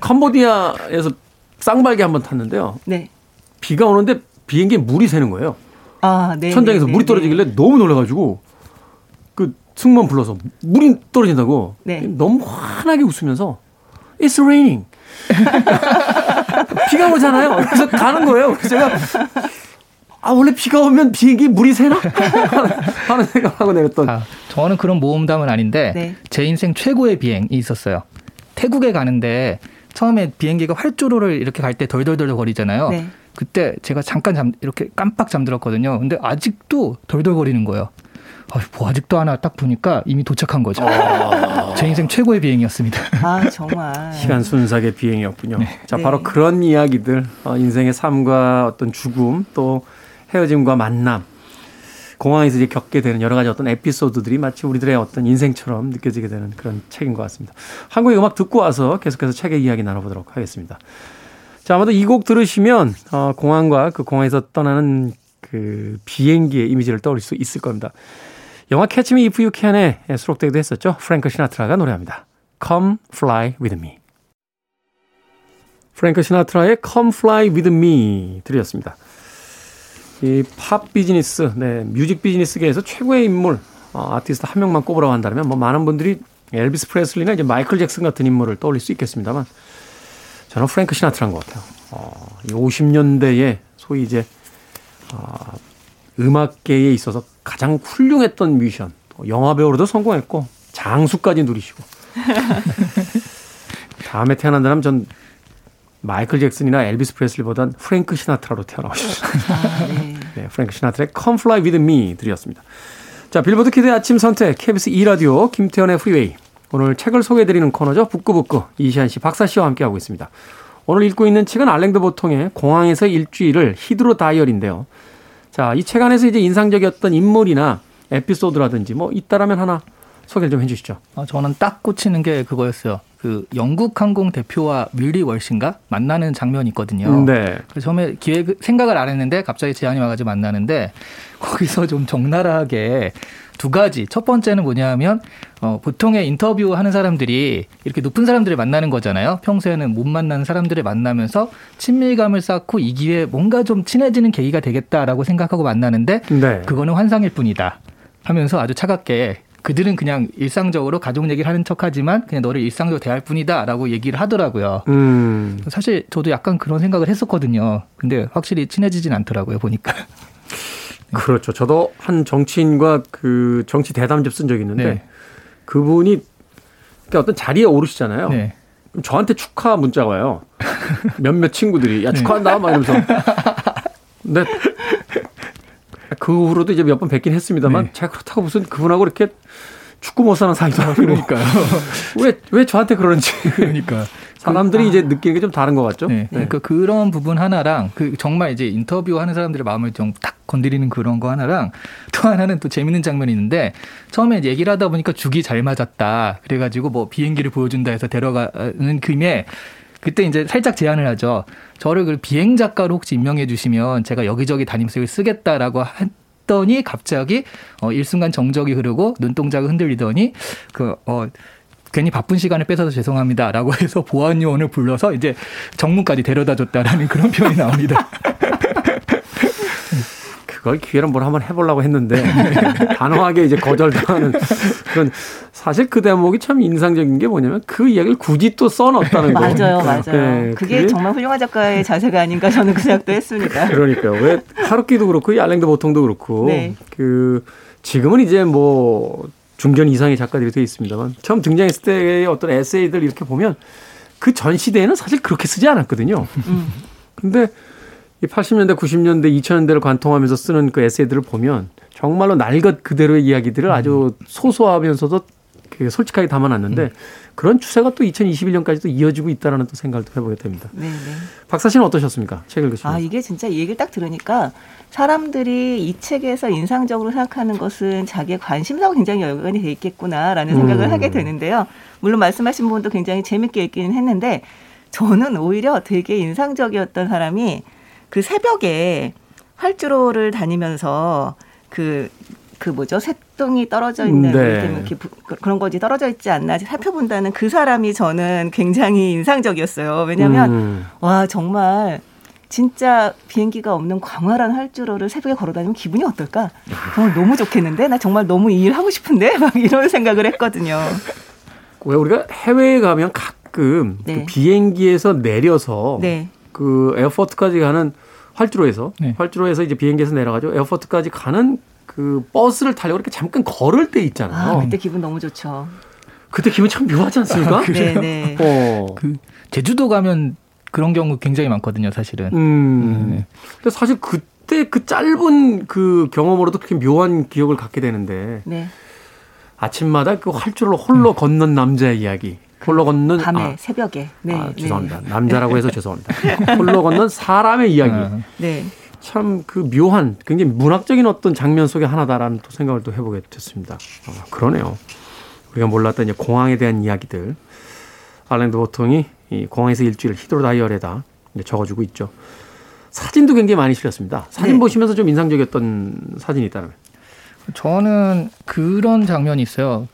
캄보디아에서 쌍발기 한번 탔는데요. 네. 비가 오는데 비행기에 물이 새는 거예요. 네. 천장에서 물이 떨어지길래 너무 놀라가지고 그 승무원 불러서 물이 떨어진다고 네. 너무 환하게 웃으면서 It's raining. 비가 오잖아요. 그래서 가는 거예요. 그래서 제가 원래 비가 오면 비행기 물이 새나? 하는 생각하고 내렸던. 저는 그런 모험담은 아닌데 네. 제 인생 최고의 비행이 있었어요. 태국에 가는데 처음에 비행기가 활주로를 이렇게 갈 때 덜덜덜 거리잖아요. 네. 그때 제가 잠깐 이렇게 깜빡 잠들었거든요. 근데 아직도 덜덜거리는 거예요. 아직도 하나 딱 보니까 이미 도착한 거죠. 제 인생 최고의 비행이었습니다. 정말. 시간 순삭의 비행이었군요. 네. 자, 바로 그런 이야기들. 인생의 삶과 어떤 죽음, 또 헤어짐과 만남. 공항에서 이제 겪게 되는 여러 가지 어떤 에피소드들이 마치 우리들의 어떤 인생처럼 느껴지게 되는 그런 책인 것 같습니다. 한국의 음악 듣고 와서 계속해서 책의 이야기 나눠보도록 하겠습니다. 자, 아마도 이 곡 들으시면 공항과 그 공항에서 떠나는 그 비행기의 이미지를 떠올릴 수 있을 겁니다. 영화 Catch Me If You Can에 수록되기도 했었죠. 프랭크 시나트라가 노래합니다. Come Fly With Me. 프랭크 시나트라의 Come Fly With Me 들으셨습니다. 이 팝 비즈니스, 뮤직 비즈니스계에서 최고의 인물, 아티스트 한 명만 꼽으라고 한다면 많은 분들이 엘비스 프레슬리나 이제 마이클 잭슨 같은 인물을 떠올릴 수 있겠습니다만 저는 프랭크 시나트라인 것 같아요. 이 50년대에 소위 이제 음악계에 있어서 가장 훌륭했던 뮤지션, 영화배우로도 성공했고 장수까지 누리시고 다음에 태어난다면 전 마이클 잭슨이나 엘비스 프레슬리보단 프랭크 시나트라로 태어나고 싶습니다. 네, 프랭크 시나트라의 Come Fly With Me 들이었습니다. 자, 빌보드 키드의 아침 선택, KBS 2라디오, 김태현의 프리웨이. 오늘 책을 소개해드리는 코너죠. 북구북구, 이시안 씨, 박사 씨와 함께하고 있습니다. 오늘 읽고 있는 책은 알랭 드 보통의 공항에서 일주일을 히드로 다이어리인데요. 자, 이 책 안에서 이제 인상적이었던 인물이나 에피소드라든지 뭐 있다라면 하나 소개를 좀 해주시죠. 저는 딱 꽂히는 게 그거였어요. 그 영국 항공 대표와 뮬리 월신가 만나는 장면이 있거든요. 네. 그래서 처음에 생각을 안 했는데 갑자기 제안이 와가지고 만나는데 거기서 좀 적나라하게 두 가지. 첫 번째는 뭐냐면 보통의 인터뷰하는 사람들이 이렇게 높은 사람들을 만나는 거잖아요. 평소에는 못 만나는 사람들을 만나면서 친밀감을 쌓고 이 기회에 뭔가 좀 친해지는 계기가 되겠다라고 생각하고 만나는데 네. 그거는 환상일 뿐이다 하면서 아주 차갑게 그들은 그냥 일상적으로 가족 얘기를 하는 척하지만 그냥 너를 일상적으로 대할 뿐이다 라고 얘기를 하더라고요. 사실 저도 약간 그런 생각을 했었거든요. 근데 확실히 친해지진 않더라고요, 보니까. 그렇죠. 저도 한 정치인과 그 정치 대담집 쓴 적이 있는데 네. 그분이 어떤 자리에 오르시잖아요. 네. 저한테 축하 문자가 와요. 몇몇 친구들이 야 축하한다 막 이러면서. 근데 그 후로도 이제 몇 번 뵙긴 했습니다만, 네. 제가 그렇다고 무슨 그분하고 이렇게 축구 못 사는 사이도 아니고. 그러니까요. 왜 저한테 그러는지. 그러니까. 사람들이 이제 느끼는 게 좀 다른 것 같죠? 네. 그러니까 그런 부분 하나랑, 정말 이제 인터뷰하는 사람들의 마음을 좀 딱 건드리는 그런 거 하나랑, 또 하나는 또 재밌는 장면이 있는데, 처음에 이제 얘기를 하다 보니까 죽이 잘 맞았다. 그래가지고 뭐 비행기를 보여준다 해서 데려가는 김에, 그때 이제 살짝 제안을 하죠. 저를 그 비행 작가로 혹시 임명해 주시면 제가 여기저기 다니면서 쓰겠다라고 했더니 갑자기 일순간 정적이 흐르고 눈동자가 흔들리더니 괜히 바쁜 시간을 뺏어서 죄송합니다라고 해서 보안 요원을 불러서 이제 정문까지 데려다 줬다라는 그런 표현이 나옵니다. 그걸 기회로 뭘 한번 해보려고 했는데 단호하게 이제 거절당하는 그런 사실 그 대목이 참 인상적인 게 뭐냐면 그 이야기를 굳이 또 써놨다는 거예요. 맞아요, 그러니까. 맞아요. 네, 그게 정말 훌륭한 작가의 자세가 아닌가 저는 그 생각도 했습니다. 그러니까요. 왜 하루키도 그렇고 이 알랭 드 보통도 그렇고 네. 그 지금은 이제 뭐 중견 이상의 작가들이 되어 있습니다만 처음 등장했을 때의 어떤 에세이들 이렇게 보면 그 전 시대에는 사실 그렇게 쓰지 않았거든요. 근데 80년대, 90년대, 2000년대를 관통하면서 쓰는 그 에세이들을 보면 정말로 날것 그대로의 이야기들을 아주 소소하면서도 솔직하게 담아놨는데 그런 추세가 또 2021년까지도 이어지고 있다라는 또 생각을 해보게 됩니다. 네네. 박사 씨는 어떠셨습니까? 책 읽으시면서. 이게 진짜 이 얘기를 딱 들으니까 사람들이 이 책에서 인상적으로 생각하는 것은 자기의 관심사와 굉장히 연관이 돼 있겠구나라는 생각을 하게 되는데요. 물론 말씀하신 부분도 굉장히 재밌게 읽기는 했는데 저는 오히려 되게 인상적이었던 사람이 그 새벽에 활주로를 다니면서 그 뭐죠? 새똥이 떨어져 있는 네. 이렇게 그런 거지 떨어져 있지 않나 살펴본다는 그 사람이 저는 굉장히 인상적이었어요. 왜냐하면 와 정말 진짜 비행기가 없는 광활한 활주로를 새벽에 걸어다니면 기분이 어떨까? 정말 너무 좋겠는데? 나 정말 너무 이 일 하고 싶은데? 막 이런 생각을 했거든요. 왜 우리가 해외에 가면 가끔 네. 그 비행기에서 내려서 네. 그 에어포트까지 가는 활주로에서 네. 활주로에서 이제 비행기에서 내려가지고 에어포트까지 가는 그 버스를 타려고 이렇게 잠깐 걸을 때 있잖아요. 그때 기분 너무 좋죠. 그때 기분 참 묘하지 않습니까? 네네. 그 제주도 가면 그런 경우 굉장히 많거든요, 사실은. 근데 사실 그때 그 짧은 그 경험으로도 그렇게 묘한 기억을 갖게 되는데. 네. 아침마다 그 활주로를 홀로 걷는 남자의 이야기. 홀로 걷는 밤에 새벽에 네, 죄송합니다 네. 남자라고 해서 죄송합니다. 홀로 걷는 사람의 이야기 네. 참 그 묘한 굉장히 문학적인 어떤 장면 속의 하나다라는 또 생각을 또 해보게 됐습니다. 그러네요. 우리가 몰랐던 이제 공항에 대한 이야기들 알랭 드 보통이 이 공항에서 일주일 히드로 다이어리에다 적어주고 있죠. 사진도 굉장히 많이 실렸습니다. 사진 네. 보시면서 좀 인상적이었던 사진이 있다면 저는 그런 장면이 있어요.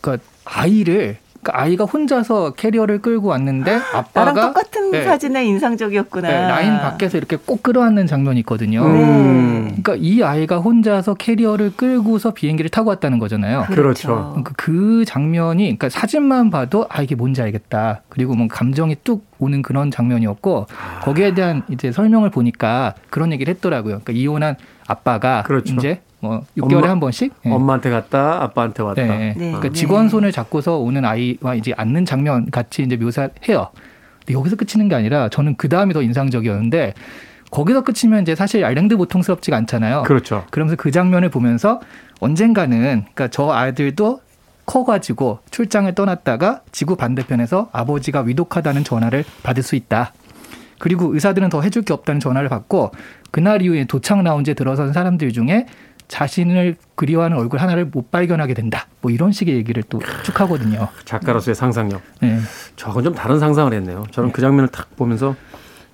그러니까 아이를 그러니까 아이가 혼자서 캐리어를 끌고 왔는데 아빠가 나랑 똑같은 사진에 인상적이었구나. 네, 라인 밖에서 이렇게 꼭 끌어안는 장면이 있거든요. 그러니까 이 아이가 혼자서 캐리어를 끌고서 비행기를 타고 왔다는 거잖아요. 그렇죠. 그러니까 그 장면이 그러니까 사진만 봐도 아 이게 뭔지 알겠다. 그리고 뭐 감정이 뚝 오는 그런 장면이었고 거기에 대한 이제 설명을 보니까 그런 얘기를 했더라고요. 그러니까 이혼한 아빠가 그렇죠. 이제 뭐 6개월에 한 번씩 엄마한테 갔다 아빠한테 왔다. 네. 그러니까 직원 손을 잡고서 오는 아이와 이제 안는 장면 같이 이제 묘사해요. 근데 여기서 끝이는 게 아니라 저는 그 다음이 더 인상적이었는데 거기서 끝이면 이제 사실 알랭 드 보통스럽지가 않잖아요. 그렇죠. 그러면서 그 장면을 보면서 언젠가는 그러니까 저 아이들도 커가지고 출장을 떠났다가 지구 반대편에서 아버지가 위독하다는 전화를 받을 수 있다. 그리고 의사들은 더 해줄 게 없다는 전화를 받고 그날 이후에 도착 라운지에 들어선 사람들 중에 자신을 그리워하는 얼굴 하나를 못 발견하게 된다. 뭐 이런 식의 얘기를 또 쭉 하거든요. 작가로서의 상상력. 네. 저건 좀 다른 상상을 했네요. 저는 네. 그 장면을 딱 보면서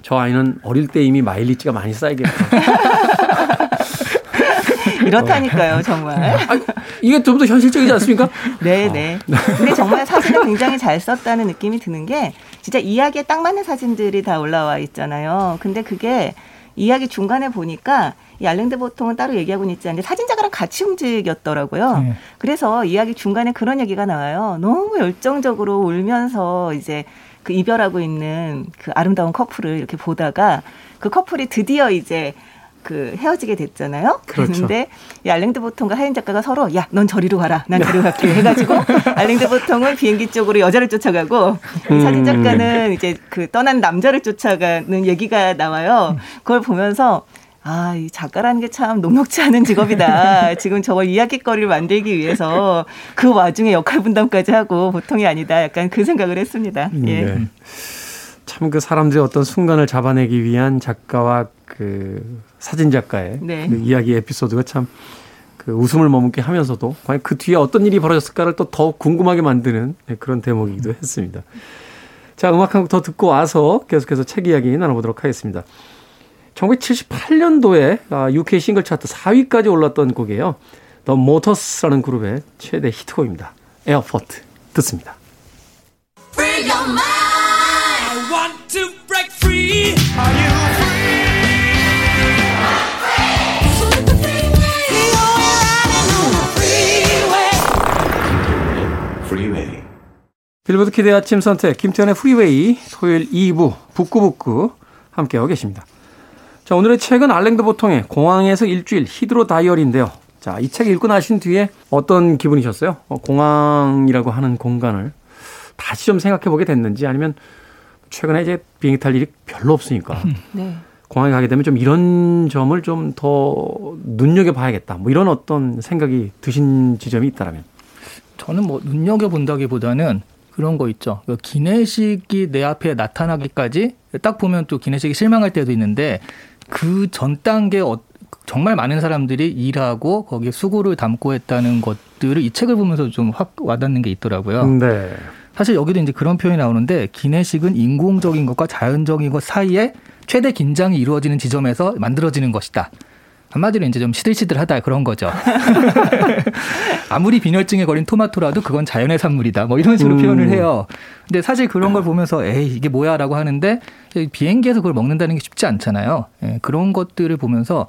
저 아이는 어릴 때 이미 마일리지가 많이 쌓이겠다. 이렇다니까요, 정말. 아니, 이게 좀 더 현실적이지 않습니까? 네, 네. 근데 정말 사진을 굉장히 잘 썼다는 느낌이 드는 게 진짜 이야기에 딱 맞는 사진들이 다 올라와 있잖아요. 근데 그게 이야기 중간에 보니까 이 알랭 드 보통은 따로 얘기하고는 있지 않는데 사진작가랑 같이 움직였더라고요. 네. 그래서 이야기 중간에 그런 얘기가 나와요. 너무 열정적으로 울면서 이제 그 이별하고 있는 그 아름다운 커플을 이렇게 보다가 그 커플이 드디어 이제 그 헤어지게 됐잖아요. 그런데 그렇죠. 알랭 드 보통과 하인 작가가 서로 야, 넌 저리로 가라. 난 저리로 갈게 해가지고 알랭 드 보통은 비행기 쪽으로 여자를 쫓아가고 사진 작가는 이제 그 떠난 남자를 쫓아가는 얘기가 나와요. 그걸 보면서 아, 이 작가라는 게 참 녹록지 않은 직업이다. 지금 저걸 이야기거리를 만들기 위해서 그 와중에 역할 분담까지 하고 보통이 아니다. 약간 그 생각을 했습니다. 예. 네. 참 그 사람들의 어떤 순간을 잡아내기 위한 작가와 그 사진 작가의 네. 그 이야기 에피소드가 참 그 웃음을 머금게 하면서도 과연 그 뒤에 어떤 일이 벌어졌을까를 또 더욱 궁금하게 만드는 그런 대목이기도 했습니다. 자, 음악 한 곡 더 듣고 와서 계속해서 책 이야기 나눠보도록 하겠습니다. 1978년도에 UK 싱글 차트 4위까지 올랐던 곡이에요. The Motors 그룹의 최대 히트곡입니다. 에어포트 듣습니다. Free your mind. I want to break free. Are you 빌보드 키드의 아침 선택 김태현의 프리웨이 토요일 2부 북구북구 함께하고 계십니다. 자, 오늘의 책은 알랭 드 보통의 공항에서 일주일 히드로 다이어리인데요. 자, 이 책 읽고 나신 뒤에 어떤 기분이셨어요? 공항이라고 하는 공간을 다시 좀 생각해 보게 됐는지 아니면 최근에 이제 비행기 탈 일이 별로 없으니까 네. 공항에 가게 되면 좀 이런 점을 좀 더 눈여겨봐야겠다. 뭐 이런 어떤 생각이 드신 지점이 있다라면 저는 뭐 눈여겨본다기보다는 그런 거 있죠. 기내식이 내 앞에 나타나기까지 딱 보면 또 기내식이 실망할 때도 있는데 그 전 단계 정말 많은 사람들이 일하고 거기에 수고를 담고 했다는 것들을 이 책을 보면서 좀 확 와닿는 게 있더라고요. 네. 사실 여기도 이제 그런 표현이 나오는데 기내식은 인공적인 것과 자연적인 것 사이에 최대 긴장이 이루어지는 지점에서 만들어지는 것이다. 한마디로 이제 좀 시들시들하다 그런 거죠. 아무리 빈혈증에 걸린 토마토라도 그건 자연의 산물이다. 뭐 이런 식으로 표현을 해요. 근데 사실 그런 걸 보면서 에이 이게 뭐야라고 하는데 비행기에서 그걸 먹는다는 게 쉽지 않잖아요. 예, 그런 것들을 보면서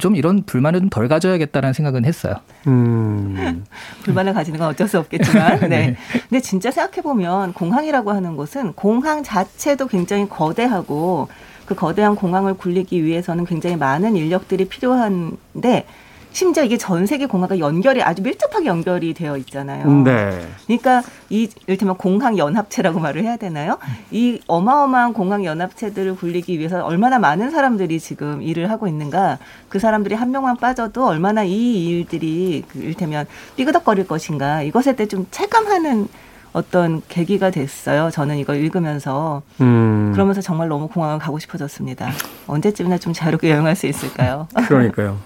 좀 이런 불만을 좀 덜 가져야겠다라는 생각은 했어요. 불만을 가지는 건 어쩔 수 없겠지만. 네. 네. 근데 진짜 생각해보면 공항이라고 하는 곳은 공항 자체도 굉장히 거대하고 그 거대한 공항을 굴리기 위해서는 굉장히 많은 인력들이 필요한데 심지어 이게 전 세계 공항과 연결이 아주 밀접하게 연결이 되어 있잖아요. 네. 그러니까 이를테면 공항 연합체라고 말을 해야 되나요? 이 어마어마한 공항 연합체들을 굴리기 위해서 얼마나 많은 사람들이 지금 일을 하고 있는가. 그 사람들이 한 명만 빠져도 얼마나 이 일들이 이를테면 삐그덕거릴 것인가. 이것에 대해 좀 체감하는 어떤 계기가 됐어요. 저는 이걸 읽으면서 그러면서 정말 너무 공항을 가고 싶어졌습니다. 언제쯤이나 좀 자유롭게 여행할 수 있을까요? 그러니까요.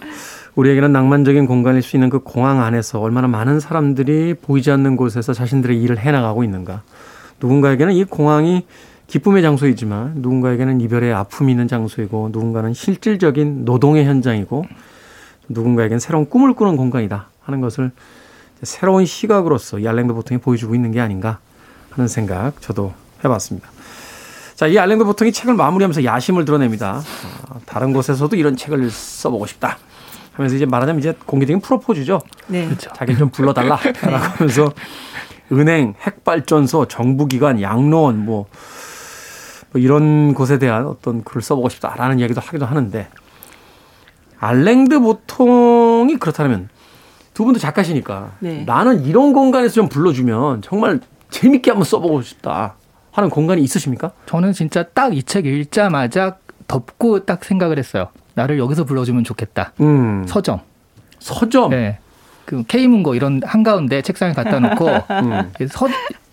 우리에게는 낭만적인 공간일 수 있는 그 공항 안에서 얼마나 많은 사람들이 보이지 않는 곳에서 자신들의 일을 해나가고 있는가. 누군가에게는 이 공항이 기쁨의 장소이지만 누군가에게는 이별의 아픔이 있는 장소이고 누군가는 실질적인 노동의 현장이고 누군가에게는 새로운 꿈을 꾸는 공간이다 하는 것을 새로운 시각으로서 이 알랭 드 보통이 보여주고 있는 게 아닌가 하는 생각 저도 해봤습니다. 자, 이 알랭 드 보통이 책을 마무리하면서 야심을 드러냅니다. 다른 곳에서도 이런 책을 써보고 싶다 하면서 이제 말하자면 이제 공개적인 프로포즈죠. 네. 그렇죠. 자기를 좀 불러달라라고 하면서 은행, 핵발전소, 정부기관, 양로원 뭐 이런 곳에 대한 어떤 글을 써보고 싶다라는 이야기도 하기도 하는데 알랭 드 보통이 그렇다면 두 분도 작가시니까 네. 나는 이런 공간에서 좀 불러주면 정말 재밌게 한번 써보고 싶다 하는 공간이 있으십니까? 저는 진짜 딱 이 책 읽자마자 덮고 딱 생각을 했어요. 나를 여기서 불러주면 좋겠다. 서점. 서점? 네. 그 K문고 이런 한가운데 책상에 갖다 놓고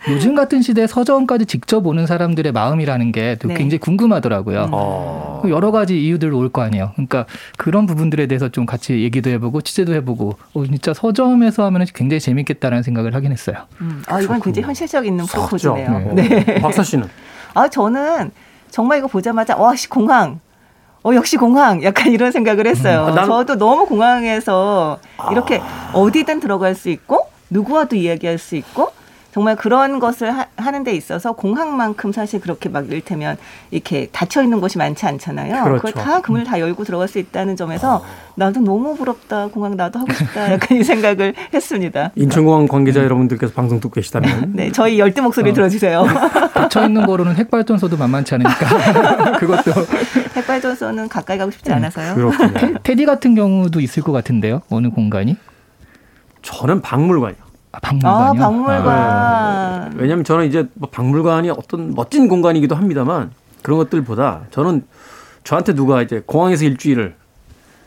요즘 같은 시대에 서점까지 직접 오는 사람들의 마음이라는 게 네. 굉장히 궁금하더라고요. 여러 가지 이유들 올 거 아니에요. 그러니까 그런 부분들에 대해서 좀 같이 얘기도 해보고 취재도 해보고 진짜 서점에서 하면 굉장히 재밌겠다라는 생각을 하긴 했어요. 이건 굉장히 현실적 있는 프로포즈네요. 네. 박사 씨는? 저는 정말 이거 보자마자 공항. 역시 공항 약간 이런 생각을 했어요. 저도 너무 공항에서 이렇게 어디든 들어갈 수 있고 누구와도 이야기할 수 있고 정말 그런 것을 하는 데 있어서 공항만큼 사실 그렇게 막 이를테면 이렇게 닫혀있는 곳이 많지 않잖아요. 그렇죠. 그걸 다 문을 다 열고 들어갈 수 있다는 점에서 나도 너무 부럽다. 공항 나도 하고 싶다. 약간 이 생각을 했습니다. 인천공항 관계자 여러분들께서 방송 듣고 계시다면 네, 저희 열대 목소리 들어주세요. 닫혀있는 거로는 핵발전소도 만만치 않으니까 그것도. 핵발전소는 가까이 가고 싶지 않아서요. 그렇군요. 테디 같은 경우도 있을 것 같은데요. 어느 공간이? 저는 박물관이요. 박물관이요? 박물관. 네. 왜냐하면 저는 이제 박물관이 어떤 멋진 공간이기도 합니다만 그런 것들보다 저한테 누가 이제 공항에서 일주일을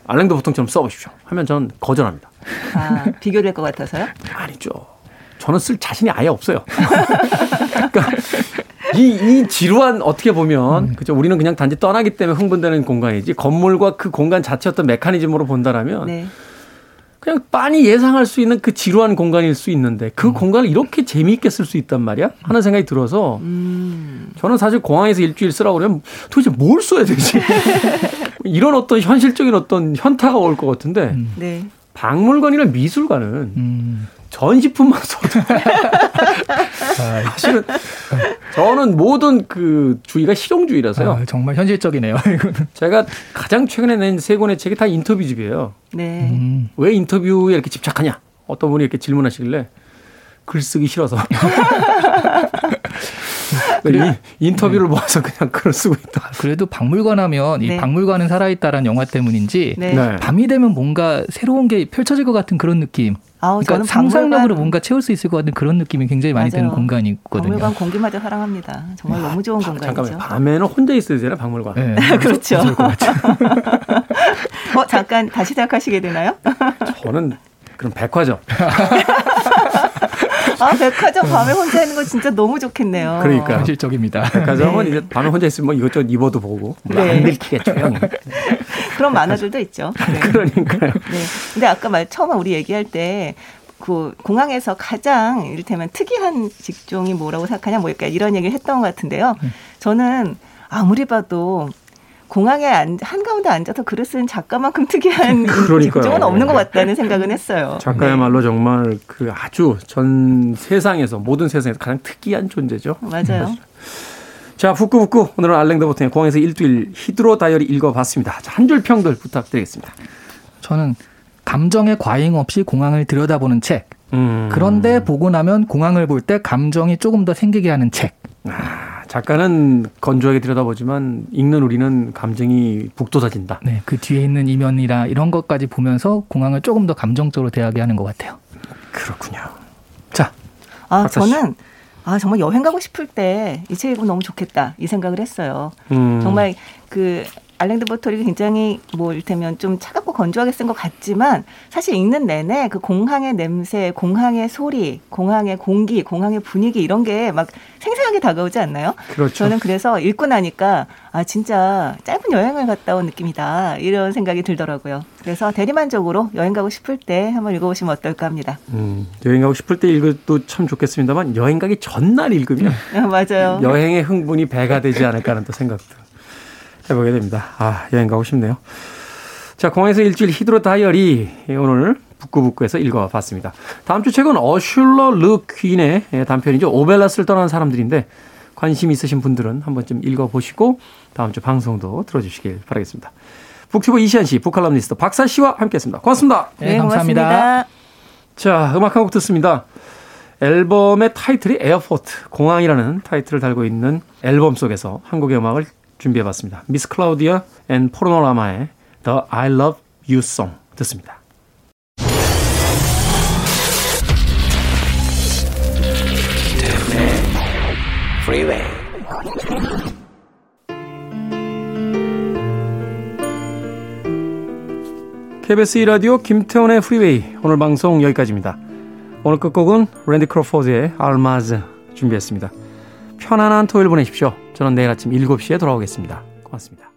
알랭 드 보통처럼 써보십시오 하면 저는 거절합니다. 비교될 것 같아서요? 아니죠. 저는 쓸 자신이 아예 없어요. 그러니까 이 지루한 어떻게 보면 그죠? 우리는 그냥 단지 떠나기 때문에 흥분되는 공간이지 건물과 그 공간 자체 어떤 메커니즘으로 본다라면 네. 그냥 빤히 예상할 수 있는 그 지루한 공간일 수 있는데 그 공간을 이렇게 재미있게 쓸 수 있단 말이야? 하는 생각이 들어서 저는 사실 공항에서 일주일 쓰라고 그러면 도대체 뭘 써야 되지? 이런 어떤 현실적인 어떤 현타가 올 것 같은데 네. 박물관이나 미술관은 전시품만 써도 사실은 저는 모든 그 주의가 실용주의라서요. 정말 현실적이네요. 제가 가장 최근에 낸 3권의 책이 다 인터뷰집이에요. 네. 왜 인터뷰에 이렇게 집착하냐? 어떤 분이 이렇게 질문하시길래 글쓰기 싫어서 인터뷰를 모아서 그냥 글을 쓰고 있다. 그래도 박물관 하면 이 박물관은 살아있다라는 영화 때문인지 밤이 되면 뭔가 새로운 게 펼쳐질 것 같은 그런 느낌. 그러니까 상상력으로 뭔가 채울 수 있을 것 같은 그런 느낌이 굉장히 많이 드는 공간이 있거든요. 박물관 공기마저 사랑합니다. 정말 너무 좋은 공간이죠. 잠깐만요. 밤에는 혼자 있어야 되나 박물관? 네. 그렇죠. 잠깐 다시 시작하시게 되나요? 저는 그럼 백화점. 백화점 밤에 혼자 있는 거 진짜 너무 좋겠네요. 그러니까 현실적입니다. 백화점은 이제 밤에 혼자 있으면 뭐 이것저것 입어도 보고 안 들키겠죠. 그런 만화들도 있죠. 네. 그러니까요. 네. 근데 아까 처음에 우리 얘기할 때 그 공항에서 가장 이를테면 특이한 직종이 뭐라고 생각하냐 뭐 이런 얘기를 했던 것 같은데요. 저는 아무리 봐도 공항에 한가운데 앉아서 글을 쓰는 작가만큼 특이한 직종은 없는 것 같다는 생각은 했어요. 작가야말로 정말 그 아주 전 세상에서 모든 세상에서 가장 특이한 존재죠. 맞아요. 자, 북구북구 오늘은 알랭 드 보통의 공항에서 일주일 히드로 다이어리 읽어봤습니다. 한 줄 평들 부탁드리겠습니다. 저는 감정의 과잉 없이 공항을 들여다보는 책. 그런데 보고 나면 공항을 볼 때 감정이 조금 더 생기게 하는 책. 작가는 건조하게 들여다보지만 읽는 우리는 감정이 북돋아진다. 네, 그 뒤에 있는 이면이나 이런 것까지 보면서 공항을 조금 더 감정적으로 대하게 하는 것 같아요. 그렇군요. 자, 저는 정말 여행 가고 싶을 때 이 책 읽으면 너무 좋겠다 이 생각을 했어요. 정말 그 알랭 드 보통이 굉장히 이를테면 좀 차갑고 건조하게 쓴 것 같지만 사실 읽는 내내 그 공항의 냄새, 공항의 소리, 공항의 공기, 공항의 분위기 이런 게 막 생생하게 다가오지 않나요? 그렇죠. 저는 그래서 읽고 나니까 진짜 짧은 여행을 갔다 온 느낌이다 이런 생각이 들더라고요. 그래서 대리만족으로 여행 가고 싶을 때 한번 읽어보시면 어떨까 합니다. 여행 가고 싶을 때 읽어도 참 좋겠습니다만 여행 가기 전날 읽으면 맞아요. 여행의 흥분이 배가 되지 않을까 하는 또 생각도 해보게 됩니다. 여행 가고 싶네요. 자, 공항에서 일주일 히드로 다이어리 오늘 북구북구에서 읽어봤습니다. 다음 주 책은 어슐러 르 퀸의 단편이죠. 오벨라스를 떠난 사람들인데 관심 있으신 분들은 한번 좀 읽어보시고 다음 주 방송도 들어주시길 바라겠습니다. 북튜버 이시안 씨, 북칼럼니스트 박사 씨와 함께했습니다. 고맙습니다. 네, 감사합니다. 고맙습니다. 자, 음악 한 곡 듣습니다. 앨범의 타이틀이 에어포트, 공항이라는 타이틀을 달고 있는 앨범 속에서 한 곡의 음악을 준비해봤습니다. 미스 클라우디아 앤 포르노라마의 The I Love You Song 듣습니다. Freeway. KBS 2라디오 김태원의 프리웨이 오늘 방송 여기까지입니다. 오늘 끝곡은 랜디 크로포드의 알마즈 준비했습니다. 편안한 토요일 보내십시오. 저는 내일 아침 7시에 돌아오겠습니다. 고맙습니다.